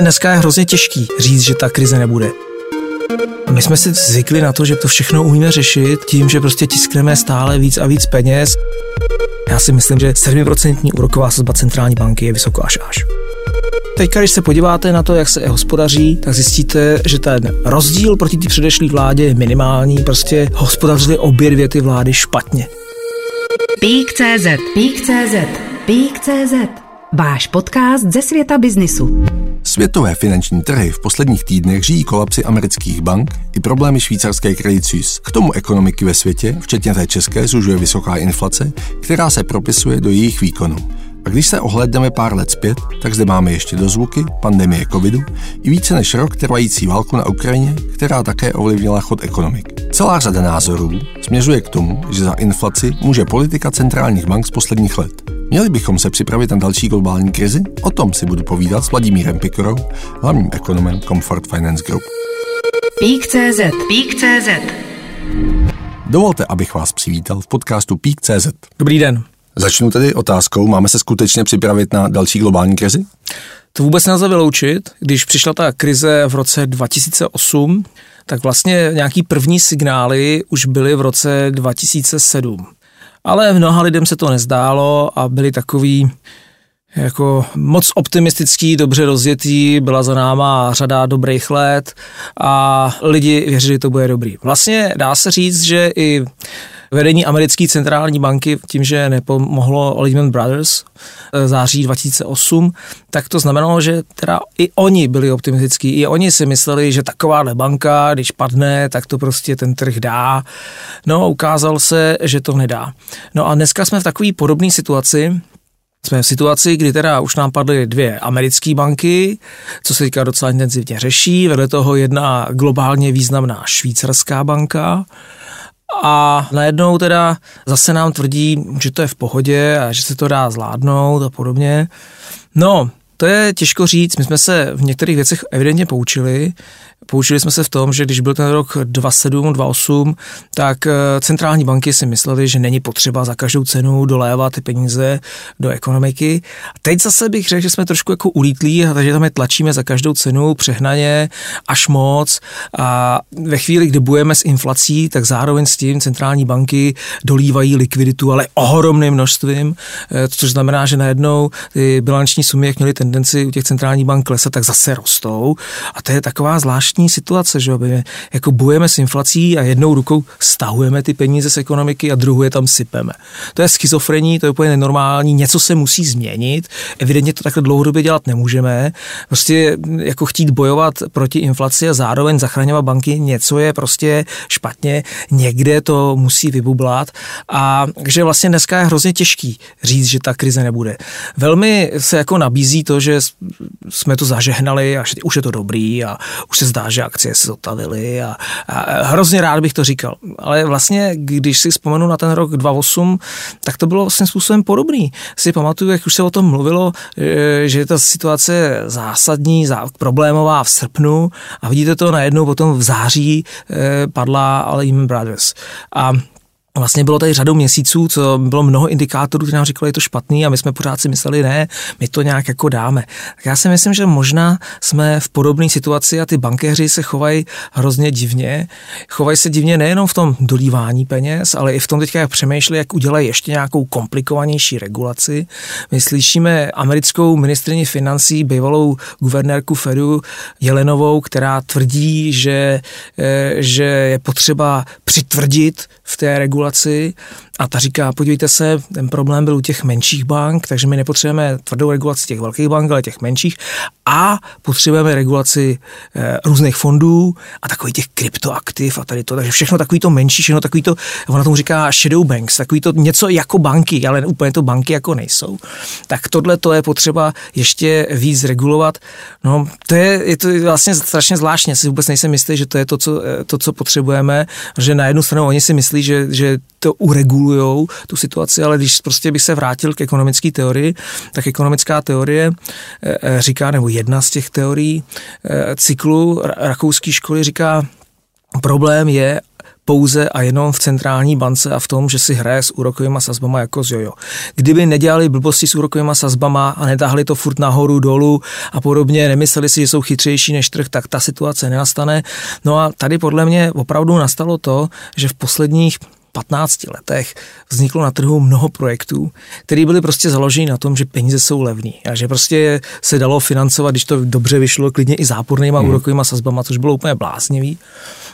Dneska je hrozně těžký říct, že ta krize nebude. My jsme si zvykli na to, že to všechno umíme řešit tím, že prostě tiskneme stále víc a víc peněz. Já si myslím, že 7% úroková sazba centrální banky je vysoko až. Teďka, když se podíváte na to, jak se hospodaří, tak zjistíte, že ten rozdíl proti té předešlé vládě je minimální. Prostě hospodařily obě dvě ty vlády špatně. Peak.cz. Peak.cz. Peak.cz. Váš podcast ze světa biznisu. Světové finanční trhy v posledních týdnech žijí kolapsy amerických bank i problémy švýcarské Credit Suisse. K tomu ekonomiky ve světě, včetně té české, zužuje vysoká inflace, která se propisuje do jejich výkonů. A když se ohlédneme pár let zpět, tak zde máme ještě dozvuky pandemie covidu i více než rok trvající válku na Ukrajině, která také ovlivnila chod ekonomik. Celá řada názorů směřuje k tomu, že za inflaci může politika centrálních bank z posledních let. Měli bychom se připravit na další globální krizi? O tom si budu povídat s Vladimírem Pikorou, hlavním ekonomem Comfort Finance Group. Peak.cz. Peak.cz. Dovolte, abych vás přivítal v podcastu Peak.cz. Dobrý den. Začnu tedy otázkou, máme se skutečně připravit na další globální krizi? To vůbec nelze vyloučit. Když přišla ta krize v roce 2008, tak vlastně nějaký první signály už byly v roce 2007. Ale mnoha lidem se to nezdálo a byli takový jako moc optimistický, dobře rozjetý, byla za náma řada dobrých let a lidi věřili, že to bude dobrý. Vlastně dá se říct, že i vedení americké centrální banky tím, že nepomohlo Lehman Brothers v září 2008, tak to znamenalo, že teda i oni byli optimistický, i oni si mysleli, že takováhle banka, když padne, tak to prostě ten trh dá. No a ukázalo se, že to nedá. No a dneska jsme v takové podobné situaci. Jsme v situaci, kdy teda už nám padly dvě americké banky, co se teďka docela intenzivně řeší, vedle toho jedna globálně významná švýcarská banka. A najednou teda zase nám tvrdí, že to je v pohodě a že se to dá zvládnout a podobně. No, to je těžko říct, my jsme se v některých věcech evidentně poučili. Poučili jsme se v tom, že když byl ten rok 2007, 2008, tak centrální banky si myslely, že není potřeba za každou cenu dolévat ty peníze do ekonomiky. A teď zase bych řekl, že jsme trošku jako ulítlí, takže tam je tlačíme za každou cenu přehnaně až moc. A ve chvíli, kdy bojujeme s inflací, tak zároveň s tím centrální banky dolívají likviditu, ale ohromným množstvím, což znamená, že najednou ty bilanční sumy, jak měly tendenci u těch centrálních bank klesat, tak zase rostou. A to je taková zvláštní situace, že my jako bojujeme s inflací a jednou rukou stahujeme ty peníze z ekonomiky a druhou je tam sypeme. To je schizofrení, to je úplně nenormální, něco se musí změnit, evidentně to takhle dlouhodobě dělat nemůžeme, prostě jako chtít bojovat proti inflaci a zároveň zachraňovat banky, něco je prostě špatně, někde to musí vybublat a takže vlastně dneska je hrozně těžký říct, že ta krize nebude. Velmi se jako nabízí to, že jsme to zažehnali a už je to dobrý a už se zdá, že akcie se zotavily a hrozně rád bych to říkal. Ale vlastně, když si vzpomenu na ten rok 2008, tak to bylo vlastně způsobem podobný. Si pamatuju, jak už se o tom mluvilo, že ta situace je zásadní, problémová v srpnu a vidíte to najednou potom v září padla Lehman Brothers. A vlastně bylo tady řadu měsíců, co bylo mnoho indikátorů, kteří nám říkali, je to špatný a my jsme pořád si mysleli, ne, my to nějak jako dáme. Tak já si myslím, že možná jsme v podobné situaci a ty bankéři se chovají hrozně divně. Chovají se divně nejenom v tom dolívání peněz, ale i v tom teďka, jak přemýšlí, jak udělají ještě nějakou komplikovanější regulaci. My slyšíme americkou ministryni financí, bývalou guvernérku Fedu Jelenovou, která tvrdí, že je potřeba přitvrdit v té regulaci. A ta říká, podívejte se, ten problém byl u těch menších bank, takže my nepotřebujeme tvrdou regulaci těch velkých bank, ale těch menších a potřebujeme regulaci různých fondů a takových těch kryptoaktiv a tady to, takže všechno takový to menší, všechno takový to, ona tomu říká shadow banks, takový to něco jako banky, ale úplně to banky jako nejsou. Tak tohle to je potřeba ještě víc regulovat. No, to je vlastně strašně zvláštně, si vůbec nejsem jistý, že to je to, co potřebujeme, že na jednu stranu oni si myslí, že to uregulujou, tu situaci, ale když prostě bych se vrátil k ekonomické teorii, tak ekonomická teorie říká, nebo jedna z těch teorií cyklu rakouské školy říká, problém je pouze a jenom v centrální bance a v tom, že si hraje s úrokovýma sazbama jako z jojo. Kdyby nedělali blbosti s úrokovýma sazbama a netáhli to furt nahoru, dolů a podobně, nemysleli si, že jsou chytřejší než trh, tak ta situace nenastane. No a tady podle mě opravdu nastalo to, že v posledních 15 letech vzniklo na trhu mnoho projektů, které byly prostě založeny na tom, že peníze jsou levný a že prostě se dalo financovat, když to dobře vyšlo, klidně i zápornýma úrokovýma sazbama, což bylo úplně bláznivý.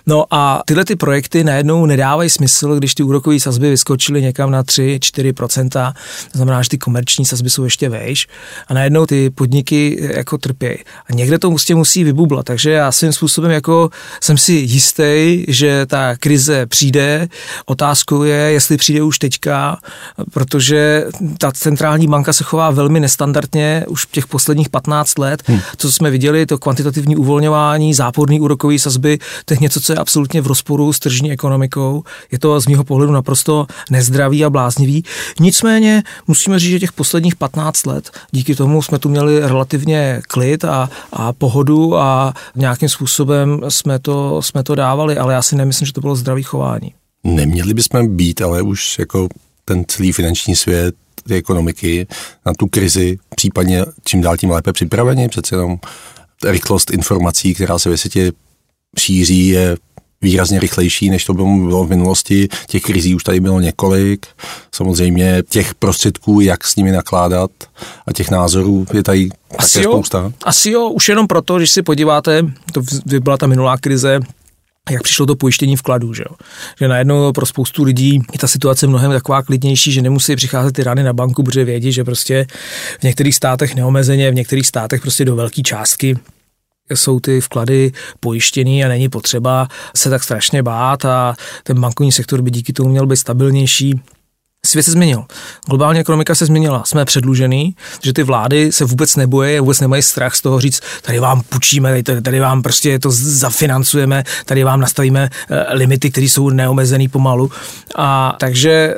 No a tyhle ty projekty najednou nedávají smysl, když ty úrokové sazby vyskočily někam na 3-4%, to znamená, že ty komerční sazby jsou ještě vejš a najednou ty podniky jako trpějí. A někde to musí vybublat, takže já svým způsobem jako jsem si jistý, že ta krize přijde. Otázkou je, jestli přijde už teďka, protože ta centrální banka se chová velmi nestandardně už těch posledních 15 let. Co jsme viděli, to kvantitativní uvolňování, záporný úrokový sazby, to je něco, co je absolutně v rozporu s tržní ekonomikou. Je to z mýho pohledu naprosto nezdravý a bláznivý. Nicméně musíme říct, že těch posledních 15 let díky tomu jsme tu měli relativně klid a pohodu a nějakým způsobem jsme to dávali, ale já si nemyslím, že to bylo zdravý chování. Neměli bychom být, ale už jako ten celý finanční svět, ty ekonomiky na tu krizi případně čím dál tím lépe připraveni, přece jenom rychlost informací, která se ve světě šíří, je výrazně rychlejší, než to bylo v minulosti. Těch krizí už tady bylo několik. Samozřejmě těch prostředků, jak s nimi nakládat a těch názorů je tady také spousta. Asi jo, už jenom proto, když si podíváte, to byla ta minulá krize, jak přišlo to pojištění vkladů, že jo? Že najednou pro spoustu lidí je ta situace mnohem taková klidnější, že nemusí přicházet ty rány na banku, protože vědí, že prostě v některých státech neomezeně, v některých státech prostě do velké částky jsou ty vklady pojištěný a není potřeba se tak strašně bát a ten bankovní sektor by díky tomu měl být stabilnější. Svět se změnil. Globální ekonomika se změnila. Jsme předlužený, že ty vlády se vůbec nebojí, vůbec nemají strach z toho říct, tady vám půjčíme, tady vám prostě to zafinancujeme, tady vám nastavíme limity, které jsou neomezený pomalu. A takže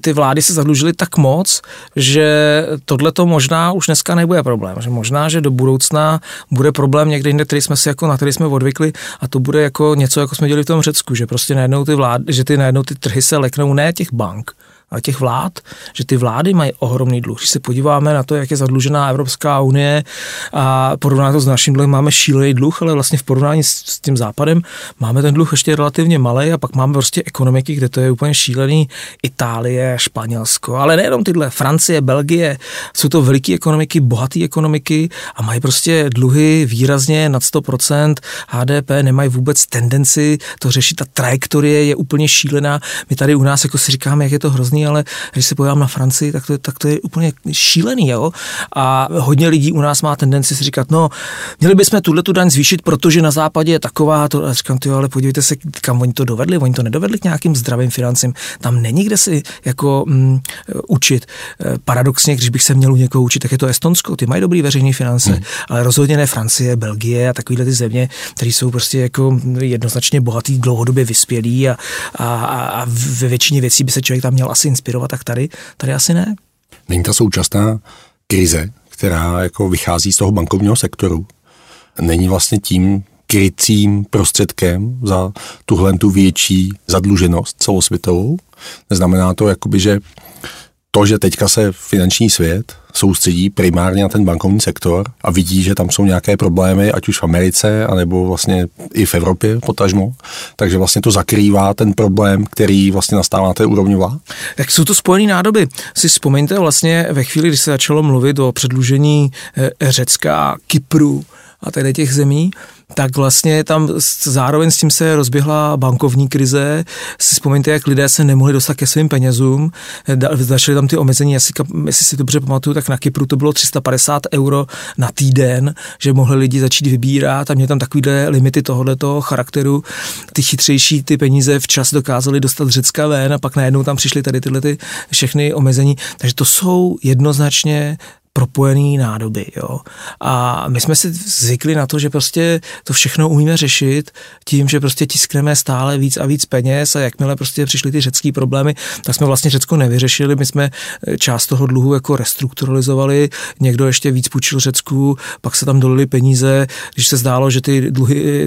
ty vlády se zadlužily tak moc, že tohleto možná už dneska nebude problém. Že možná, že do budoucna bude problém někde jinde, který jsme si jako, na který jsme odvykli a to bude jako něco, jako jsme dělali v tom Řecku, že prostě najednou ty trhy se leknou ne těch bank, a těch vlád, že ty vlády mají ohromný dluh. Když se podíváme na to, jak je zadlužená Evropská unie a porovnáme to s naším dluhem, máme šílený dluh, ale vlastně v porovnání s tím západem máme ten dluh ještě relativně malej a pak máme prostě ekonomiky, kde to je úplně šílený, Itálie, Španělsko, ale nejenom tyhle, Francie, Belgie, jsou to veliký ekonomiky, bohatý ekonomiky a mají prostě dluhy výrazně nad 100% HDP, nemají vůbec tendenci to řešit, ta trajektorie je úplně šílená. My tady u nás jako si říkáme, jak je to hrozný, ale když se podívám na Francii, tak to je úplně šílený, jo? A hodně lidí u nás má tendenci si říkat, no, měli bychom tu daň zvýšit, protože na západě je taková, to, a říkám, tyjo, ale podívejte se, kam oni to dovedli, oni to nedovedli k nějakým zdravým financím, tam není kde si jako učit. Paradoxně, když bych se měl u někoho učit, tak je to Estonsko, ty mají dobrý veřejné finance, ale rozhodně ne Francie, Belgie a takovýhle ty země, které jsou prostě jako jednoznačně bohatý, dlouhodobě vyspělý a ve většině věcí by se člověk tam měl asi inspirovat, tak tady asi ne. Není ta současná krize, která jako vychází z toho bankovního sektoru, není vlastně tím krycím prostředkem za tuhle tu větší zadluženost celosvětovou? Neznamená to, jakoby, že to, že teďka se finanční svět soustředí primárně na ten bankovní sektor a vidí, že tam jsou nějaké problémy, ať už v Americe, anebo vlastně i v Evropě potažmo, takže vlastně to zakrývá ten problém, který vlastně nastává na té úrovni vlád. Tak jsou to spojené nádoby. Si vzpomeňte vlastně ve chvíli, kdy se začalo mluvit o předlužení Řecka, Kypru a tedy těch zemí, tak vlastně tam zároveň s tím se rozběhla bankovní krize. Si vzpomeňte, jak lidé se nemohli dostat ke svým penězům. Začaly tam ty omezení, jestli si dobře pamatuju, tak na Kypru to bylo 350 € na týden, že mohli lidi začít vybírat a měli tam takovýhle limity tohoto charakteru. Ty chytřejší ty peníze včas dokázali dostat Řecka ven a pak najednou tam přišly tady tyhle všechny omezení. Takže to jsou jednoznačně propojený nádoby, jo. A my jsme si zvykli na to, že prostě to všechno umíme řešit tím, že prostě tiskneme stále víc a víc peněz a jakmile prostě přišly ty řecký problémy, tak jsme vlastně Řecko nevyřešili, my jsme část toho dluhu jako restrukturalizovali, někdo ještě víc půjčil Řecku, pak se tam dolily peníze, když se zdálo, že ty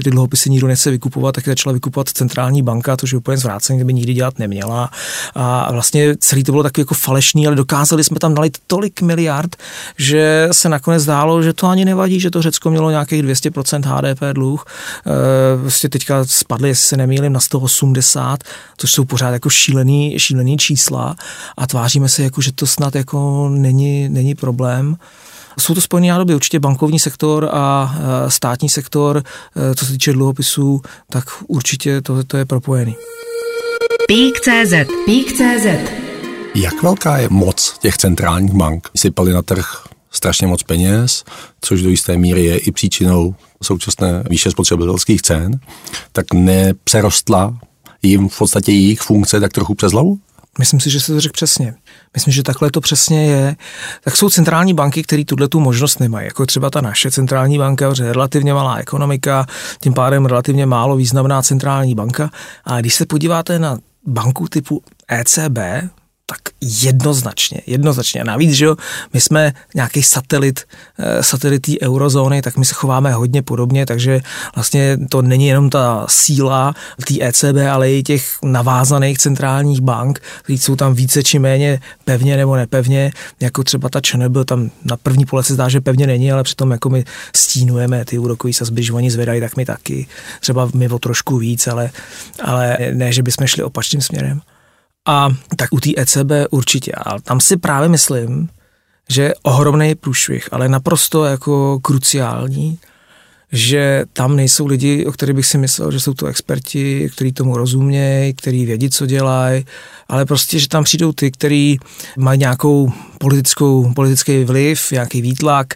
dluhopisy nikdo nechce vykupovat, tak začala vykupovat centrální banka, což je úplně zvrácený, kdyby nikdy dělat neměla. A vlastně celý to bylo takový jako falešný, ale dokázali jsme tam nalít tolik miliard, že se nakonec zdálo, že to ani nevadí, že to Řecko mělo nějakých 200% HDP dluh. Prostě teďka spadly, jestli se nemýlím, na 180, což jsou pořád jako šílený čísla a tváříme se jako, že to snad jako není problém. Jsou to spojené nádoby, určitě bankovní sektor a státní sektor, co se týče dluhopisů, tak určitě to je propojený. Peak.cz. Jak velká je moc těch centrálních bank? Sypali na trh strašně moc peněz, což do jisté míry je i příčinou současné výše spotřebitelských cen, tak nepřerostla jim v podstatě jejich funkce tak trochu přes hlavu? Myslím si, že se to řekl přesně. Myslím, že takhle to přesně je. Tak jsou centrální banky, které tu možnost nemají. Jako třeba ta naše centrální banka, že je relativně malá ekonomika, tím pádem relativně málo významná centrální banka. A když se podíváte na banku typu ECB, tak jednoznačně. A navíc, že jo, my jsme nějaký satelití eurozóny, tak my se chováme hodně podobně, takže vlastně to není jenom ta síla té ECB, ale i těch navázaných centrálních bank, které jsou tam více či méně pevně nebo nepevně, jako třeba ta ČNB, tam na první pohled se zdá, že pevně není, ale přitom jako my stínujeme ty úrokový sazby, když oni zvedají, tak my taky. Třeba my o trošku víc, ale ne, že bychom šli opačným směrem. A tak u té ECB určitě. A tam si právě myslím, že ohromný průšvih, ale naprosto jako kruciální, že tam nejsou lidi, o kterých bych si myslel, že jsou to experti, kteří tomu rozumějí, kteří vědí, co dělají, ale prostě, že tam přijdou ty, kteří mají nějakou politický vliv, nějaký výtlak,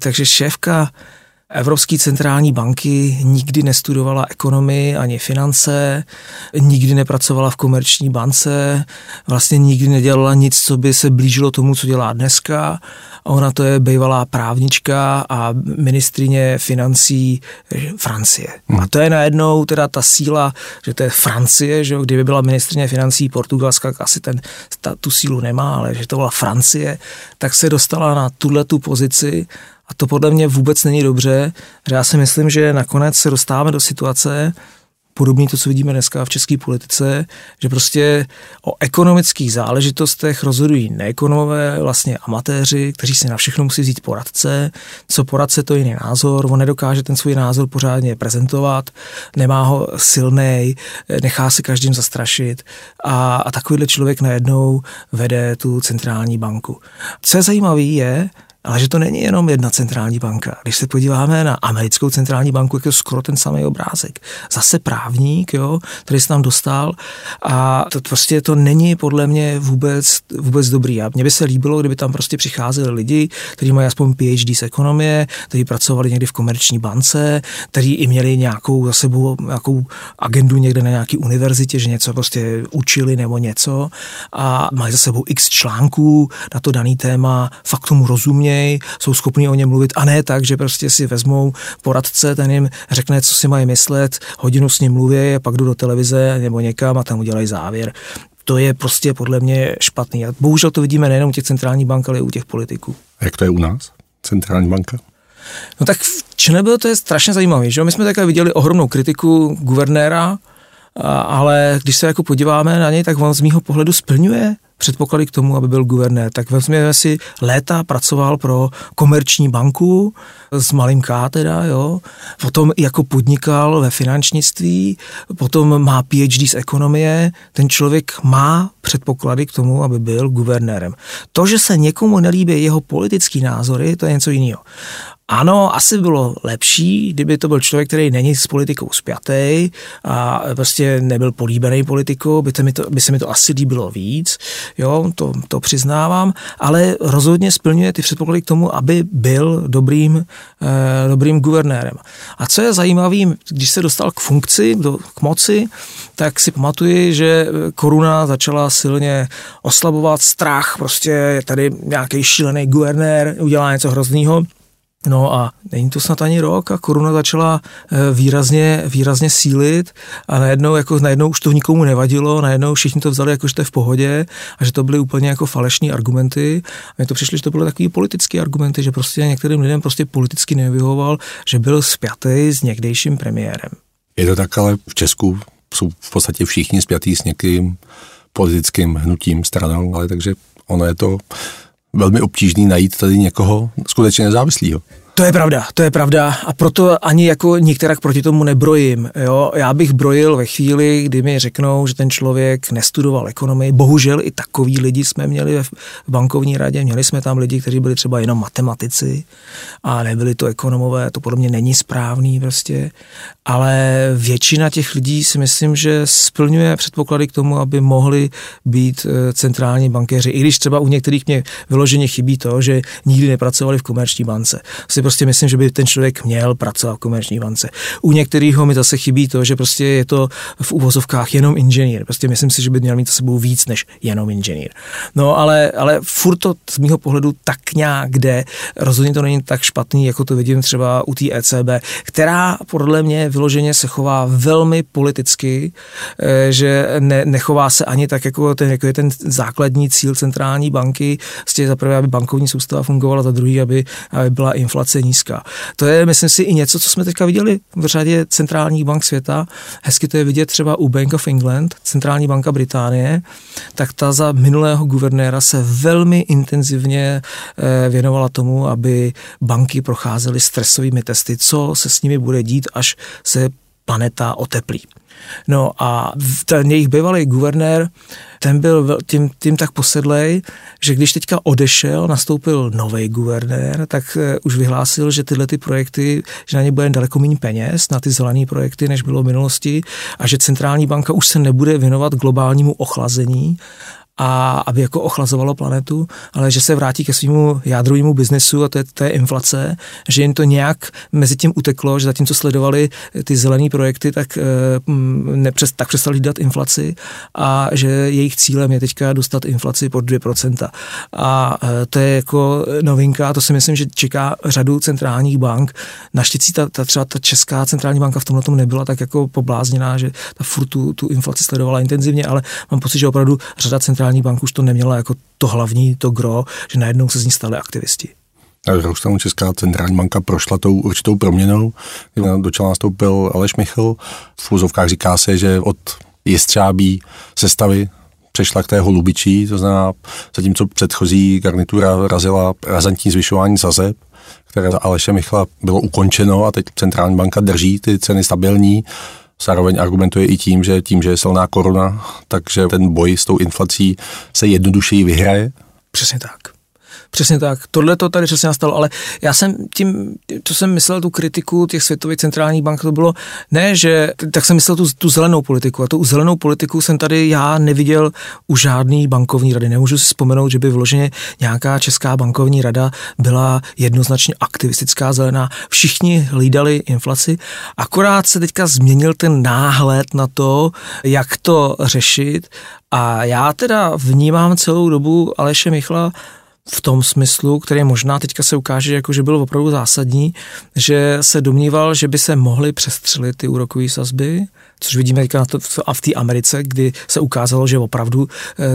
takže šéfka Evropské centrální banky nikdy nestudovala ekonomii ani finance, nikdy nepracovala v komerční bance, vlastně nikdy nedělala nic, co by se blížilo tomu, co dělá dneska. A ona to je bývalá právnička a ministryně financí Francie. A to je najednou teda ta síla, že to je Francie, že kdyby byla ministryně financí Portugalska, asi tu sílu nemá, ale že to byla Francie, tak se dostala na tuhletu pozici. A to podle mě vůbec není dobře, že já si myslím, že nakonec se dostáváme do situace, podobně to, co vidíme dneska v české politice, že prostě o ekonomických záležitostech rozhodují neekonomové, vlastně amatéři, kteří si na všechno musí vzít poradce. Co poradce, to je jiný názor, on nedokáže ten svůj názor pořádně prezentovat, nemá ho silnej, nechá se každým zastrašit a takovýhle člověk najednou vede tu centrální banku. Co je zajímavé je, ale že to není jenom jedna centrální banka. Když se podíváme na americkou centrální banku, je to skoro ten samý obrázek. Zase právník, jo, který se tam dostal a to prostě to není podle mě vůbec dobrý. A mně by se líbilo, kdyby tam prostě přicházeli lidi, kteří mají aspoň PhD z ekonomie, kteří pracovali někdy v komerční bance, kteří i měli nějakou za sebou nějakou agendu někde na nějaký univerzitě, že něco prostě učili nebo něco a mají za sebou x článků na to daný téma, fakt tomu rozumějí, jsou schopní o něm mluvit a ne tak, že prostě si vezmou poradce, ten jim řekne, co si mají myslet, hodinu s ním mluví a pak jdu do televize nebo někam a tam udělají závěr. To je prostě podle mě špatný. A bohužel to vidíme nejenom u těch centrálních bank, ale i u těch politiků. A jak to je u nás? Centrální banka? No tak ČNB to je strašně zajímavé, že? My jsme také viděli ohromnou kritiku guvernéra, ale když se jako podíváme na něj, tak on z mýho pohledu splňuje předpoklady k tomu, aby byl guvernér. Tak vezměme si, léta pracoval pro komerční banku, s malým K teda, jo. Potom jako podnikal ve finančnictví, potom má PhD z ekonomie. Ten člověk má předpoklady k tomu, aby byl guvernérem. To, že se někomu nelíbí jeho politické názory, to je něco jiného. Ano, asi bylo lepší, kdyby to byl člověk, který není s politikou spjatý a prostě nebyl políbený politikou, by se mi to asi líbilo víc, jo, to přiznávám, ale rozhodně splňuje ty předpoklady k tomu, aby byl dobrým guvernérem. A co je zajímavé, když se dostal k funkci, k moci, tak si pamatuji, že koruna začala silně oslabovat strach, prostě je tady nějaký šílený guvernér, udělá něco hroznýho. No a není to snad ani rok a koruna začala výrazně sílit a najednou už to nikomu nevadilo, najednou všichni to vzali jako, že to je v pohodě a že to byly úplně jako falešní argumenty. A mně to přišlo, že to byly takový politický argumenty, že prostě některým lidem prostě politicky nevyhovoval, že byl spjatý s někdejším premiérem. Je to tak, ale v Česku jsou v podstatě všichni spjatý s někým politickým hnutím, stranou, ale takže ono je to velmi obtížný najít tady někoho skutečně nezávislého. To je pravda a proto ani jako nikterak proti tomu nebrojím. Jo? Já bych brojil ve chvíli, kdy mi řeknou, že ten člověk nestudoval ekonomii. Bohužel i takový lidi jsme měli v bankovní radě. Měli jsme tam lidi, kteří byli třeba jenom matematici a nebyli to ekonomové. To podle mě není správný prostě. Ale většina těch lidí si myslím, že splňuje předpoklady k tomu, aby mohli být centrální bankéři. I když třeba u některých mě vyloženě chybí to, že nikdy nepracovali v komerční bance. Prostě myslím, že by ten člověk měl pracovat v komerční bance. U některého mi zase chybí to, že prostě je to v uvozovkách jenom inženýr. Prostě myslím si, že by měl mít za sebou víc než jenom inženýr. No ale furt to z mýho pohledu tak nějak jde. Rozhodně to není tak špatný, jako to vidím třeba u té ECB, která podle mě vyloženě se chová velmi politicky, že nechová se ani tak, jako je ten základní cíl centrální banky, za prvé, aby bankovní soustava fungovala, za druhý, aby byla inflace nízká. To je, myslím si, i něco, co jsme teďka viděli v řadě centrálních bank světa. Hezky to je vidět třeba u Bank of England, centrální banka Británie, tak ta za minulého guvernéra se velmi intenzivně věnovala tomu, aby banky procházely stresovými testy, co se s nimi bude dít, až se planeta oteplí. No a ten jejich bývalý guvernér, ten byl tím tak posedlej, že když teďka odešel, nastoupil novej guvernér, tak už vyhlásil, že tyhle ty projekty, že na ně bude daleko méně peněz, na ty zelené projekty, než bylo v minulosti a že centrální banka už se nebude věnovat globálnímu ochlazení, a aby jako ochlazovalo planetu, ale že se vrátí ke svému jádrovému biznesu a to je inflace, že jim to nějak mezi tím uteklo, že zatímco sledovali ty zelené projekty, tak přestali dát inflaci a že jejich cílem je teďka dostat inflaci pod 2%. A to je jako novinka, to si myslím, že čeká řadu centrálních bank. Naštěstí třeba ta česká centrální banka v tomhle tomu nebyla tak jako poblázněná, že ta furt tu inflaci sledovala intenzivně, ale mám pocit, že opravdu řada centrální banka už to neměla jako to hlavní, to gro, že najednou se z ní stali aktivisti. Na druhou stranu Česká centrální banka prošla tou určitou proměnou. Do čela nastoupil Aleš Michl. V úzovkách říká se, že od jestřábí sestavy přešla k té holubičí, to znamená, zatímco předchozí garnitura razila razantní zvyšování sazeb, které za Aleše Michla bylo ukončeno a teď centrální banka drží ty ceny stabilní. Zároveň argumentuje i tím, že je silná koruna, takže ten boj s tou inflací se jednodušeji vyhraje. Přesně tak. Tohle to tady přesně nastalo, ale já jsem tím, co jsem myslel tu kritiku těch světových centrálních bank, to bylo ne, že tak jsem myslel tu zelenou politiku a tu zelenou politiku jsem tady já neviděl u žádný bankovní rady. Nemůžu si vzpomenout, že by vloženě nějaká česká bankovní rada byla jednoznačně aktivistická zelená. Všichni hlídali inflaci, akorát se teďka změnil ten náhled na to, jak to řešit a já teda vnímám celou dobu Aleše Michla v tom smyslu, který možná teďka se ukáže, jako že byl opravdu zásadní, že se domníval, že by se mohly přestřelit ty úrokové sazby, což vidíme teďka v té Americe, kdy se ukázalo, že opravdu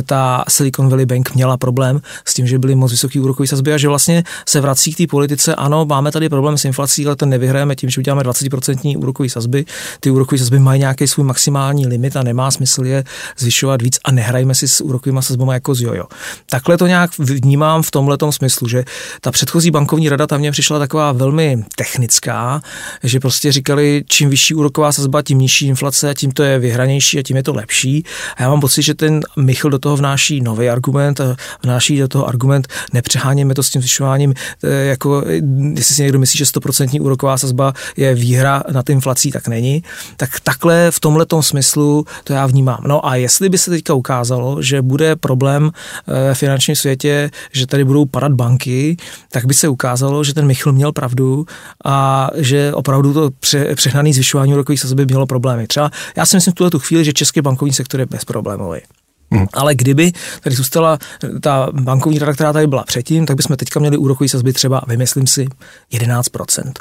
ta Silicon Valley Bank měla problém s tím, že byly moc vysoké úrokové sazby a že vlastně se vrací k té politice, ano, máme tady problém s inflací, ale to nevyhrajeme tím, že uděláme 20% úrokové sazby. Ty úrokové sazby mají nějaký svůj maximální limit a nemá smysl je zvyšovat víc a nehrajme si s úrokovými sazbama jako z jojo. Takhle to nějak vnímám mám v tomhletom smyslu, že ta předchozí bankovní rada tam mě přišla taková velmi technická, že prostě říkali, čím vyšší úroková sazba, tím nižší inflace, a tím to je vyhranější a tím je to lepší. A já mám pocit, že ten Michl do toho vnáší nový argument a vnáší do toho argument, nepřeháněme to s tím zvyšováním, jako jestli si někdo myslí, že 100% úroková sazba je výhra nad inflací, tak není. Tak takhle v tomhletom smyslu to já vnímám. No a jestli by se teďka ukázalo, že bude problém v finančním světě, že tady budou padat banky, tak by se ukázalo, že ten Michl měl pravdu a že opravdu to přehnané zvyšování úrokových sazby mělo problémy. Třeba já si myslím v tuhle tu chvíli, že český bankovní sektor je bezproblémový. Ale kdyby tady zůstala ta bankovní rada, která tady byla předtím, tak bychom teďka měli úrokový sazby třeba, vymyslím si, 11%.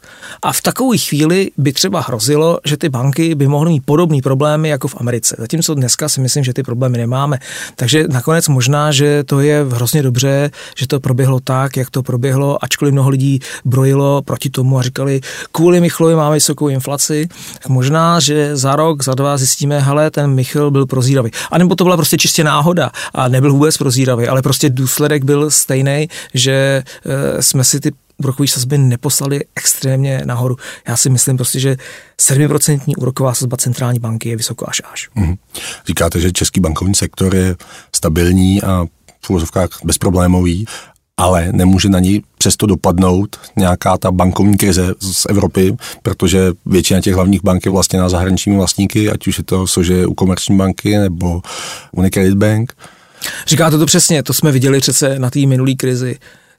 A v takové chvíli by třeba hrozilo, že ty banky by mohly mít podobné problémy jako v Americe. Zatímco dneska si myslím, že ty problémy nemáme. Takže nakonec možná, že to je hrozně dobře, že to proběhlo tak, jak to proběhlo, ačkoliv mnoho lidí brojilo proti tomu a říkali, kvůli Michlovi máme vysokou inflaci, tak možná, že za rok, za dva zjistíme, hele, ten Michl byl prozíravý. A nebo to byla prostě čistě náhoda a nebyl vůbec prozíravý, ale prostě důsledek byl stejný, že jsme si ty úrokové sazby neposlali extrémně nahoru. Já si myslím prostě, že 7% úroková sazba centrální banky je vysoko až. Mm-hmm. Říkáte, že český bankovní sektor je stabilní a v úvozovkách bezproblémový, ale nemůže na ní přesto dopadnout nějaká ta bankovní krize z Evropy, protože většina těch hlavních bank je vlastně na zahraničními vlastníky, ať už je to SOŽE u Komerční banky nebo Unicredit Bank. Říkáte to přesně, to jsme viděli přece na té minulé krizi.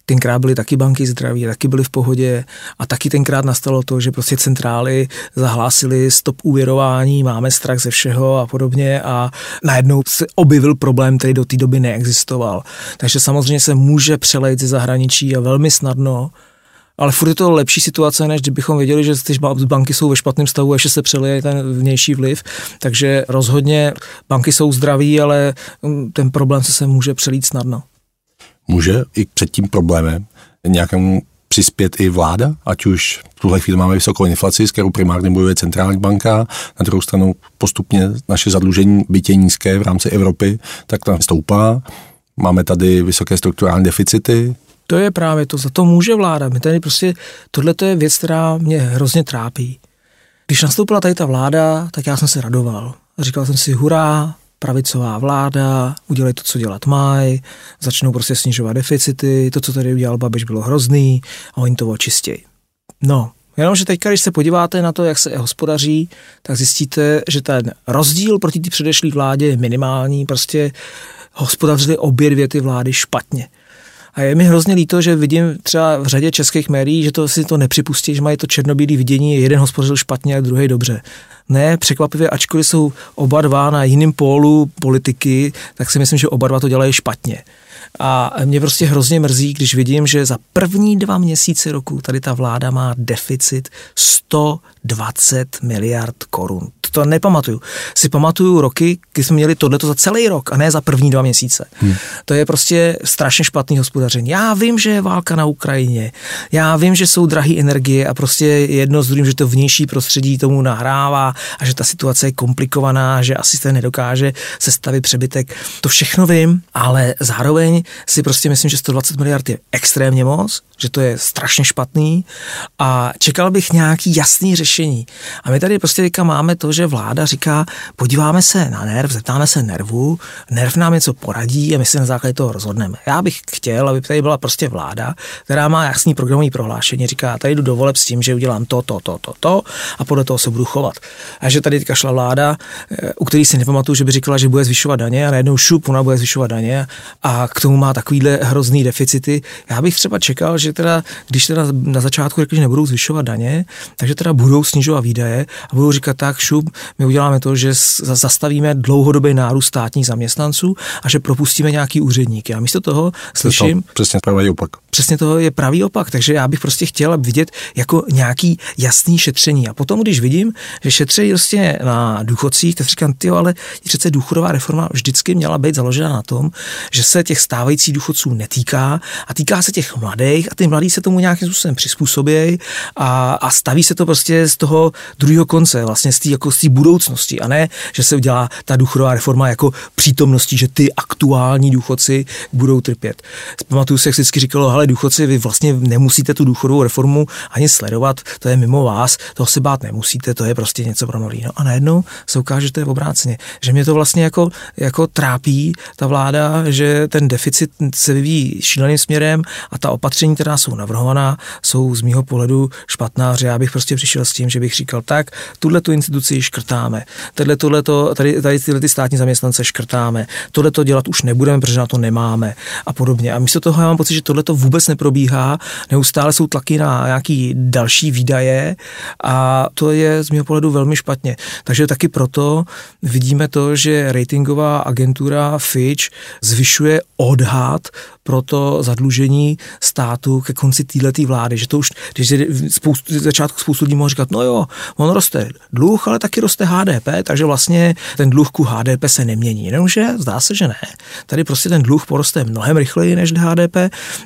Tenkrát byly taky banky zdraví, taky byly v pohodě a taky tenkrát nastalo to, že prostě centrály zahlásily stop úvěrování, máme strach ze všeho a podobně a najednou se objevil problém, který do té doby neexistoval. Takže samozřejmě se může přelejt ze zahraničí a velmi snadno, ale furt je to lepší situace, než kdybychom věděli, že ty banky jsou ve špatném stavu a ještě se přelije ten vnější vliv. Takže rozhodně banky jsou zdraví, ale ten problém se může přelít snadno. Může i před tím problémem nějakému přispět i vláda, ať už v tuhle chvíli máme vysokou inflaci, s kterou primárně bojuje centrální banka, na druhou stranu postupně naše zadlužení bytě nízké v rámci Evropy, tak tam stoupá, máme tady vysoké strukturální deficity. To je právě to, za to může vláda. My tady prostě, tohle je věc, která mě hrozně trápí. Když nastoupila tady ta vláda, tak já jsem se radoval. Říkal jsem si hurá, pravicová vláda, udělají to, co dělat mají, začnou prostě snižovat deficity, to, co tady udělal Babiš, bylo hrozný a oni to očistějí. No, jenomže teďka, když se podíváte na to, jak se hospodaří, tak zjistíte, že ten rozdíl proti té předešlé vládě je minimální, prostě hospodařily obě dvě ty vlády špatně. A je mi hrozně líto, že vidím třeba v řadě českých médií, že to si to nepřipustí, že mají to černobílý vidění, jeden hospodařil špatně a druhý dobře. Ne, překvapivě, ačkoliv jsou oba dva na jiném pólu politiky, tak si myslím, že oba dva to dělají špatně. A mě prostě hrozně mrzí, když vidím, že za první 2 měsíce roku tady ta vláda má deficit 120 miliard korun. To nepamatuju. Si pamatuju roky, kdy jsme měli tohleto za celý rok a ne za první 2 měsíce. To je prostě strašně špatný hospodaření. Já vím, že je válka na Ukrajině. Já vím, že jsou drahé energie a prostě jedno s druhým, že to vnější prostředí tomu nahrává a že ta situace je komplikovaná, že asi se nedokáže sestavit přebytek. To všechno vím, ale zároveň si prostě myslím, že 120 miliard je extrémně moc, že to je strašně špatný a čekal bych nějaký jasný řešení. A my tady prostě teďka máme to, že vláda říká, podíváme se na nerv, zeptáme se nervu, nerv nám něco poradí a my si na základě toho rozhodneme. Já bych chtěl, aby tady byla prostě vláda, která má jasný programový prohlášení, říká, tady jdu do voleb s tím, že udělám to a podle toho se budu chovat. A že tady teďka šla vláda, u který si nepamatuju, že by říkala, že bude zvyšovat daně a najednou šup, ona bude zvyšovat daně a k tomu má takovýhle hrozný deficity. Já bych třeba čekal, že teda, když teda na začátku řekli, že nebudou zvyšovat daně, takže teda budou snižovat výdaje a budou říkat tak, šup, my uděláme to, že zastavíme dlouhodobý nárůst státních zaměstnanců a že propustíme nějaký úředník. Já místo toho slyším... Přesně pravý opak. Přesně toho je pravý opak, takže já bych prostě chtěla vidět jako nějaký jasný šetření. A potom, když vidím, že šetří prostě na důchodcích, tak říkám, tyjo, ale přece důchodová reforma vždycky měla být založena na tom, že se těch stávajících důchodců netýká a týká se těch mladých a ty mladí se tomu nějakým způsobem přizpůsobí a staví se to prostě z toho druhého konce, vlastně z té jako záležitostí budoucnosti, a ne, že se udělá ta důchodová reforma jako přítomností, že ty aktuální důchodci budou trpět. Pamatuju se, jak vždycky říkalo, hele důchodci, vy vlastně nemusíte tu důchodovou reformu ani sledovat, to je mimo vás, toho se bát nemusíte, to je prostě něco pro malý. No a najednou se ukáže, že to je obráceně, že mě to vlastně jako trápí ta vláda, že ten deficit se vyvíjí šíleným směrem a ta opatření, která jsou navrhovaná, jsou z mýho pohledu špatná, že já bych prostě přišel s tím, že bych říkal tak, tuhle tu instituci škrtáme, tady tyhle ty státní zaměstnance škrtáme, tohle to dělat už nebudeme, protože na to nemáme a podobně. A místo toho já mám pocit, že tohle to vůbec neprobíhá, neustále jsou tlaky na nějaký další výdaje a to je z mého pohledu velmi špatně. Takže taky proto vidíme to, že ratingová agentura Fitch zvyšuje odhad pro to zadlužení státu ke konci téhletý vlády, že to už, když spoustu lidí mohlo říkat, no jo, on roste dluh, ale taky roste HDP, takže vlastně ten dluh ku HDP se nemění, jenomže zdá se, že ne. Tady prostě ten dluh poroste mnohem rychleji než HDP,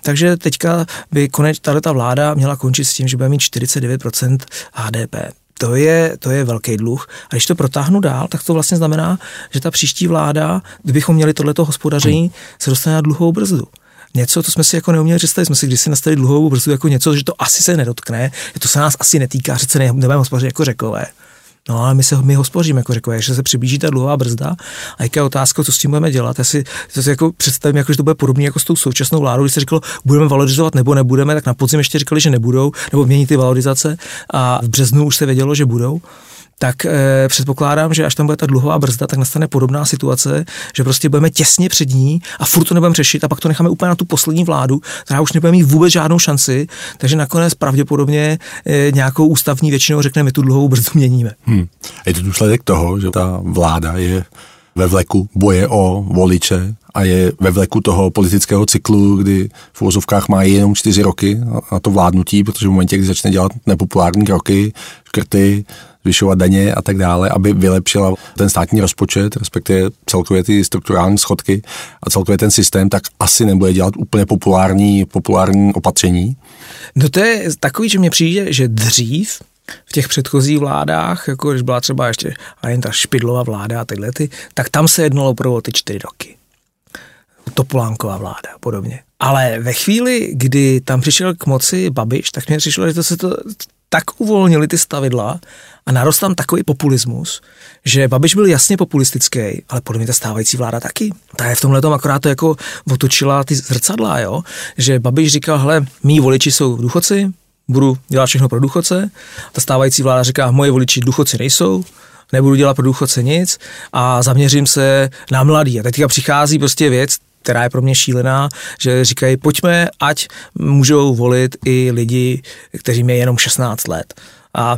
takže teďka by tato vláda měla končit s tím, že bude mít 49% HDP. To je velký dluh. A když to protáhnu dál, tak to vlastně znamená, že ta příští vláda, kdybychom měli tohleto hospodaření, se dostane na dluhovou brzdu. Něco, to jsme si jako neuměli představit, jsme si kdysi nastavili dluhovou brzdu jako něco, že to asi se nedotkne, že to se nás asi netýká, že se nebudeme hospodařit jako Řekové. No ale my hospodaříme jako Řekové, že se přiblíží ta dluhová brzda a jaká je otázka, co s tím budeme dělat. Já si to jako představím, jako, že to bude podobné jako s tou současnou vládou, když se říkalo, budeme valorizovat nebo nebudeme, tak na podzim ještě říkali, že nebudou, nebo mění ty valorizace a v březnu už se vědělo, že budou. Tak předpokládám, že až tam bude ta dluhová brzda, tak nastane podobná situace, že prostě budeme těsně před ní a furt to nebudeme řešit a pak to necháme úplně na tu poslední vládu, která už nebude mít vůbec žádnou šanci, takže nakonec pravděpodobně nějakou ústavní většinou řekne, my tu dluhovou brzdu měníme. Je to důsledek toho, že ta vláda je ve vleku boje o voliče a je ve vleku toho politického cyklu, kdy v úvozovkách má jenom 4 roky na to vládnutí, protože v momentě, kdy začne dělat nepopulární kroky, škrty, zvyšovat daně a tak dále, aby vylepšila ten státní rozpočet, respektive celkově ty strukturální schodky a celkově ten systém, tak asi nebude dělat úplně populární opatření. No to je takový, že mně přijde, že dřív v těch předchozích vládách, jako když byla třeba ještě jen ta Špidlova vláda a tyhle, tak tam se jednalo pro ty 4 roky. Topolánkova vláda a podobně. Ale ve chvíli, kdy tam přišel k moci Babiš, tak mně přišlo, že to se to tak uvolnili ty stavidla a narostl tam takový populismus, že Babiš byl jasně populistický, ale podle mě ta stávající vláda taky. Ta je v tomhletom akorát to jako otočila ty zrcadla, jo? Že Babiš říkal, hele, mý voliči jsou důchodci, budu dělat všechno pro důchodce. Ta stávající vláda říká, moje voliči důchodci nejsou, nebudu dělat pro důchodce nic a zaměřím se na mladý. A teďka přichází prostě věc, která je pro mě šílená, že říkají, pojďme, ať můžou volit i lidi, kteří mají jenom 16 let. A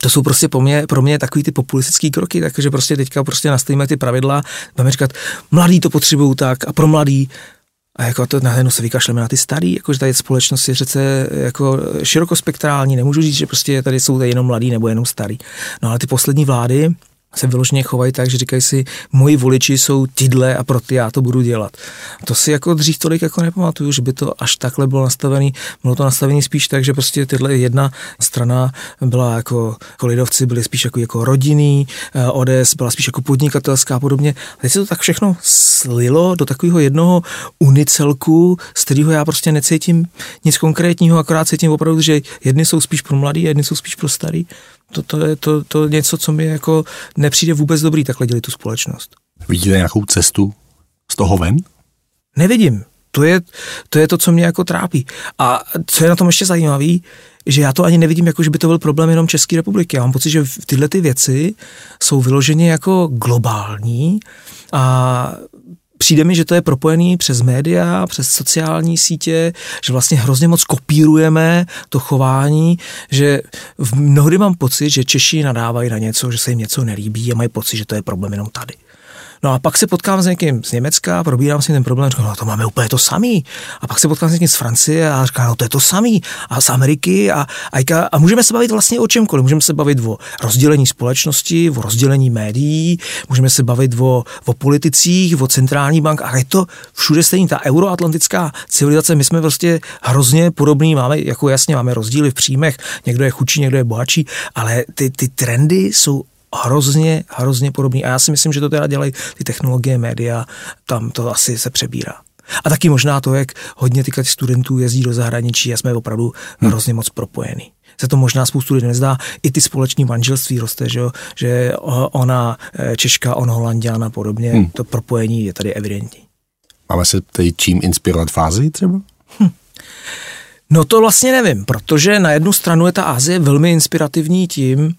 to jsou prostě pro mě takový ty populistický kroky, takže prostě teďka prostě nastavíme ty pravidla, budeme říkat, mladí to potřebují tak a pro mladý. A jako to najednou se vykašleme na ty starý, jakože tady společnost je řece jako širokospektrální, nemůžu říct, že prostě tady jsou tady jenom mladí nebo jenom starý. No ale ty poslední vlády se vyloženě chovají tak, že říkají si, moji voliči jsou tyhle a proto já to budu dělat. To si jako dřív tolik jako nepamatuju, že by to až takhle bylo nastavený. Bylo to nastavený spíš tak, že prostě tyhle jedna strana byla jako lidovci, byli spíš jako rodinný, ODS byla spíš jako podnikatelská a podobně. Teď se to tak všechno slilo do takového jednoho unicelku, z kterého já prostě necítím nic konkrétního, akorát cítím opravdu, že jedni jsou spíš pro mladý, jedni jsou spíš pro starý. To je něco, co mi jako nepřijde vůbec dobrý, takhle dělit tu společnost. Vidíte nějakou cestu z toho ven? Nevidím. To je to, co mě jako trápí. A co je na tom ještě zajímavý, že já to ani nevidím, jako že by to byl problém jenom České republiky. Já mám pocit, že tyhle ty věci jsou vyloženě jako globální a přijde mi, že to je propojený přes média, přes sociální sítě, že vlastně hrozně moc kopírujeme to chování, že mnohdy mám pocit, že Češi nadávají na něco, že se jim něco nelíbí a mají pocit, že to je problém jenom tady. No a pak se potkám s někým z Německa, probírám si ten problém, říkám, no to máme úplně to samý. A pak se potkám s někým z Francie a říkám, no to je to samý. A z Ameriky a můžeme se bavit vlastně o čemkoliv. Můžeme se bavit o rozdělení společnosti, o rozdělení médií, můžeme se bavit o politicích, o centrální bank. A je to všude stejný, ta euroatlantická civilizace, my jsme prostě hrozně podobní, máme, jako jasně, máme rozdíly v příjmech, někdo je chudší, někdo je bohatší, ale ty trendy jsou hrozně podobný. A já si myslím, že to teda dělají ty technologie, média, tam to asi se přebírá. A taky možná to, jak hodně těch studentů jezdí do zahraničí a jsme opravdu hrozně moc propojení. Se to možná spoustu lidí nezdá, i ty společní manželství roste, že ona Češka, on Holanďan a podobně, to propojení je tady evidentní. Máme se tady čím inspirovat v Ázii třeba? No to vlastně nevím, protože na jednu stranu je ta Asie velmi inspirativní tím,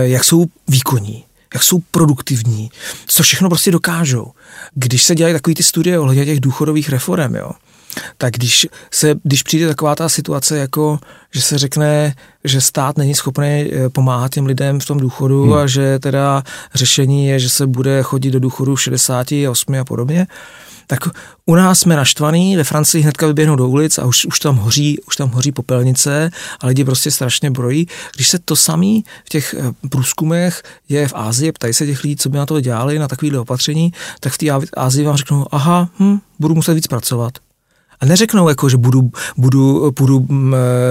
jak jsou výkonní, jak jsou produktivní, co všechno prostě dokážou. Když se dělají takový ty studie ohledně těch důchodových reform, jo, tak když přijde taková ta situace, jako že se řekne, že stát není schopný pomáhat těm lidem v tom důchodu a že teda řešení je, že se bude chodit do důchodu v 68 a podobně, tak u nás jsme naštvaný, ve Francii hnedka vyběhnou do ulic a už tam hoří popelnice a lidi prostě strašně brojí. Když se to samý v těch průzkumech je v Ázii, ptají se těch lidí, co by na to dělali, na takovýhle opatření, tak v té Ázii vám řeknou, aha, budu muset víc pracovat. A neřeknou, jako, že půjdu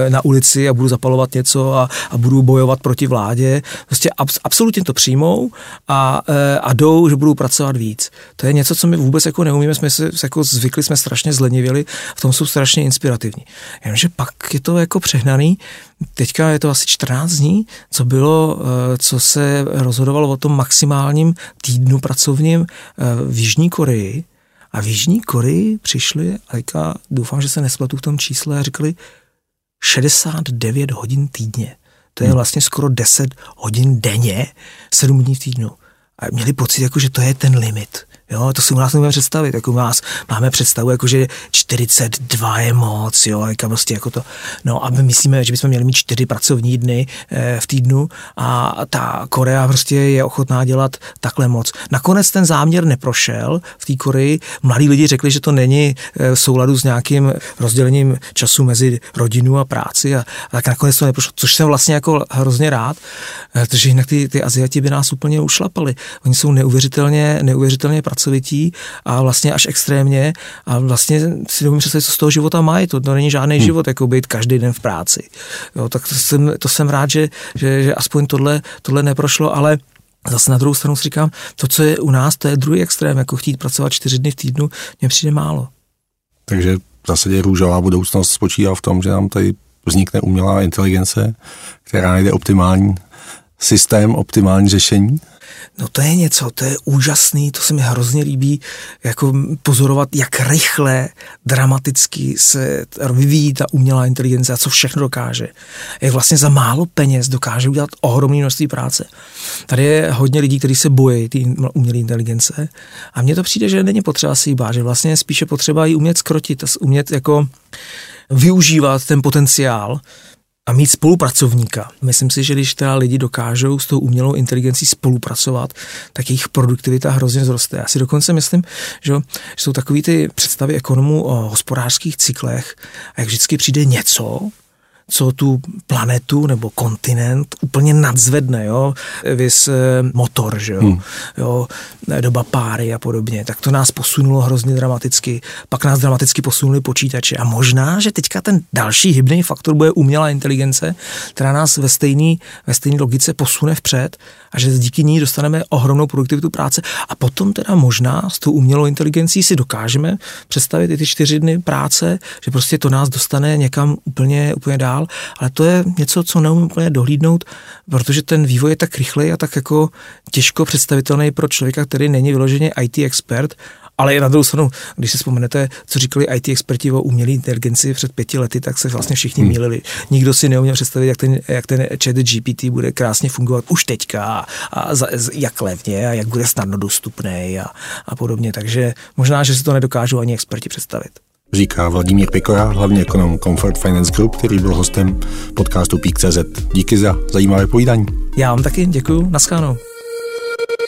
na ulici a budu zapalovat něco a budu bojovat proti vládě. Prostě absolutně to přijmou a jdou, že budou pracovat víc. To je něco, co my vůbec jako neumíme, jsme se jako zvykli, jsme strašně zlenivěli, v tom jsou strašně inspirativní. Jenomže pak je to jako přehnaný. Teďka je to asi 14 dní, co se rozhodovalo o tom maximálním týdnu pracovním v Jižní Koreji. A v Jižní Koreji přišli, a doufám, že se nespletu v tom čísle, a řekli 69 hodin týdně. To je vlastně skoro 10 hodin denně, 7 dní v týdnu. A měli pocit, jako, že to je ten limit. Jo, to si u nás nemůžeme představit. Jako u nás máme představu, jako, že 42 je moc. Jo, prostě jako to. No, a my myslíme, že bychom měli mít 4 pracovní dny v týdnu a ta Korea prostě je ochotná dělat takhle moc. Nakonec ten záměr neprošel v té Koreji. Mladí lidi řekli, že to není v souladu s nějakým rozdělením času mezi rodinu a práci. A tak nakonec to neprošlo, což jsem vlastně jako hrozně rád, protože jinak ty Aziati by nás úplně ušlapali. Oni jsou neuvěřitelně pracovití a vlastně až extrémně a vlastně si dovolím představit, co z toho života mají, to není žádný život, jako být každý den v práci. Jo, tak to jsem rád, že aspoň tohle neprošlo, ale zase na druhou stranu si říkám, to, co je u nás, to je druhý extrém, jako chtít pracovat 4 dny v týdnu, mně přijde málo. Takže v zásadě růžová budoucnost spočívá v tom, že nám tady vznikne umělá inteligence, která najde optimální systém, optimální řešení. No to je něco, to je úžasný, to se mi hrozně líbí, jako pozorovat, jak rychle, dramaticky se vyvíjí ta umělá inteligence a co všechno dokáže. Jak vlastně za málo peněz dokáže udělat ohromné množství práce. Tady je hodně lidí, kteří se bojí té umělé inteligence a mně to přijde, že není potřeba si ji bát, že vlastně spíše potřeba ji umět zkrotit a umět jako využívat ten potenciál, a mít spolupracovníka. Myslím si, že když teda lidi dokážou s tou umělou inteligencí spolupracovat, tak jejich produktivita hrozně zroste. Já si dokonce myslím, že jsou takový ty představy ekonomů o hospodářských cyklech a jak vždycky přijde něco, co tu planetu nebo kontinent úplně nadzvedne, jo, viz motor, že jo, jo, doba páry a podobně, tak to nás posunulo hrozně dramaticky, pak nás dramaticky posunuli počítače a možná, že teďka ten další hybný faktor bude umělá inteligence, která nás ve stejné logice posune vpřed a že díky ní dostaneme ohromnou produktivitu práce a potom teda možná s tou umělou inteligencí si dokážeme představit i ty 4 dny práce, že prostě to nás dostane někam úplně dál. Ale to je něco, co neumím úplně dohlídnout, protože ten vývoj je tak rychlej a tak jako těžko představitelný pro člověka, který není vyloženě IT expert, ale je na druhou stranu, když si vzpomenete, co říkali IT experti o umělé inteligenci před 5 lety, tak se vlastně všichni mýlili. Nikdo si neuměl představit, jak ten chat GPT bude krásně fungovat už teďka a jak levně a jak bude snadno dostupný a podobně. Takže možná, že si to nedokážou ani experti představit. Říká Vladimír Pikora, hlavní ekonom Comfort Finance Group, který byl hostem podcastu Peak.cz. Díky za zajímavé povídání. Já vám taky děkuju, naschledanou.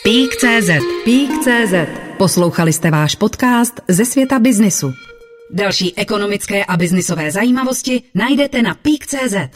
Peak.cz. Peak.cz. Poslouchali jste váš podcast ze světa biznesu. Další ekonomické a biznisové zajímavosti najdete na Peak.cz.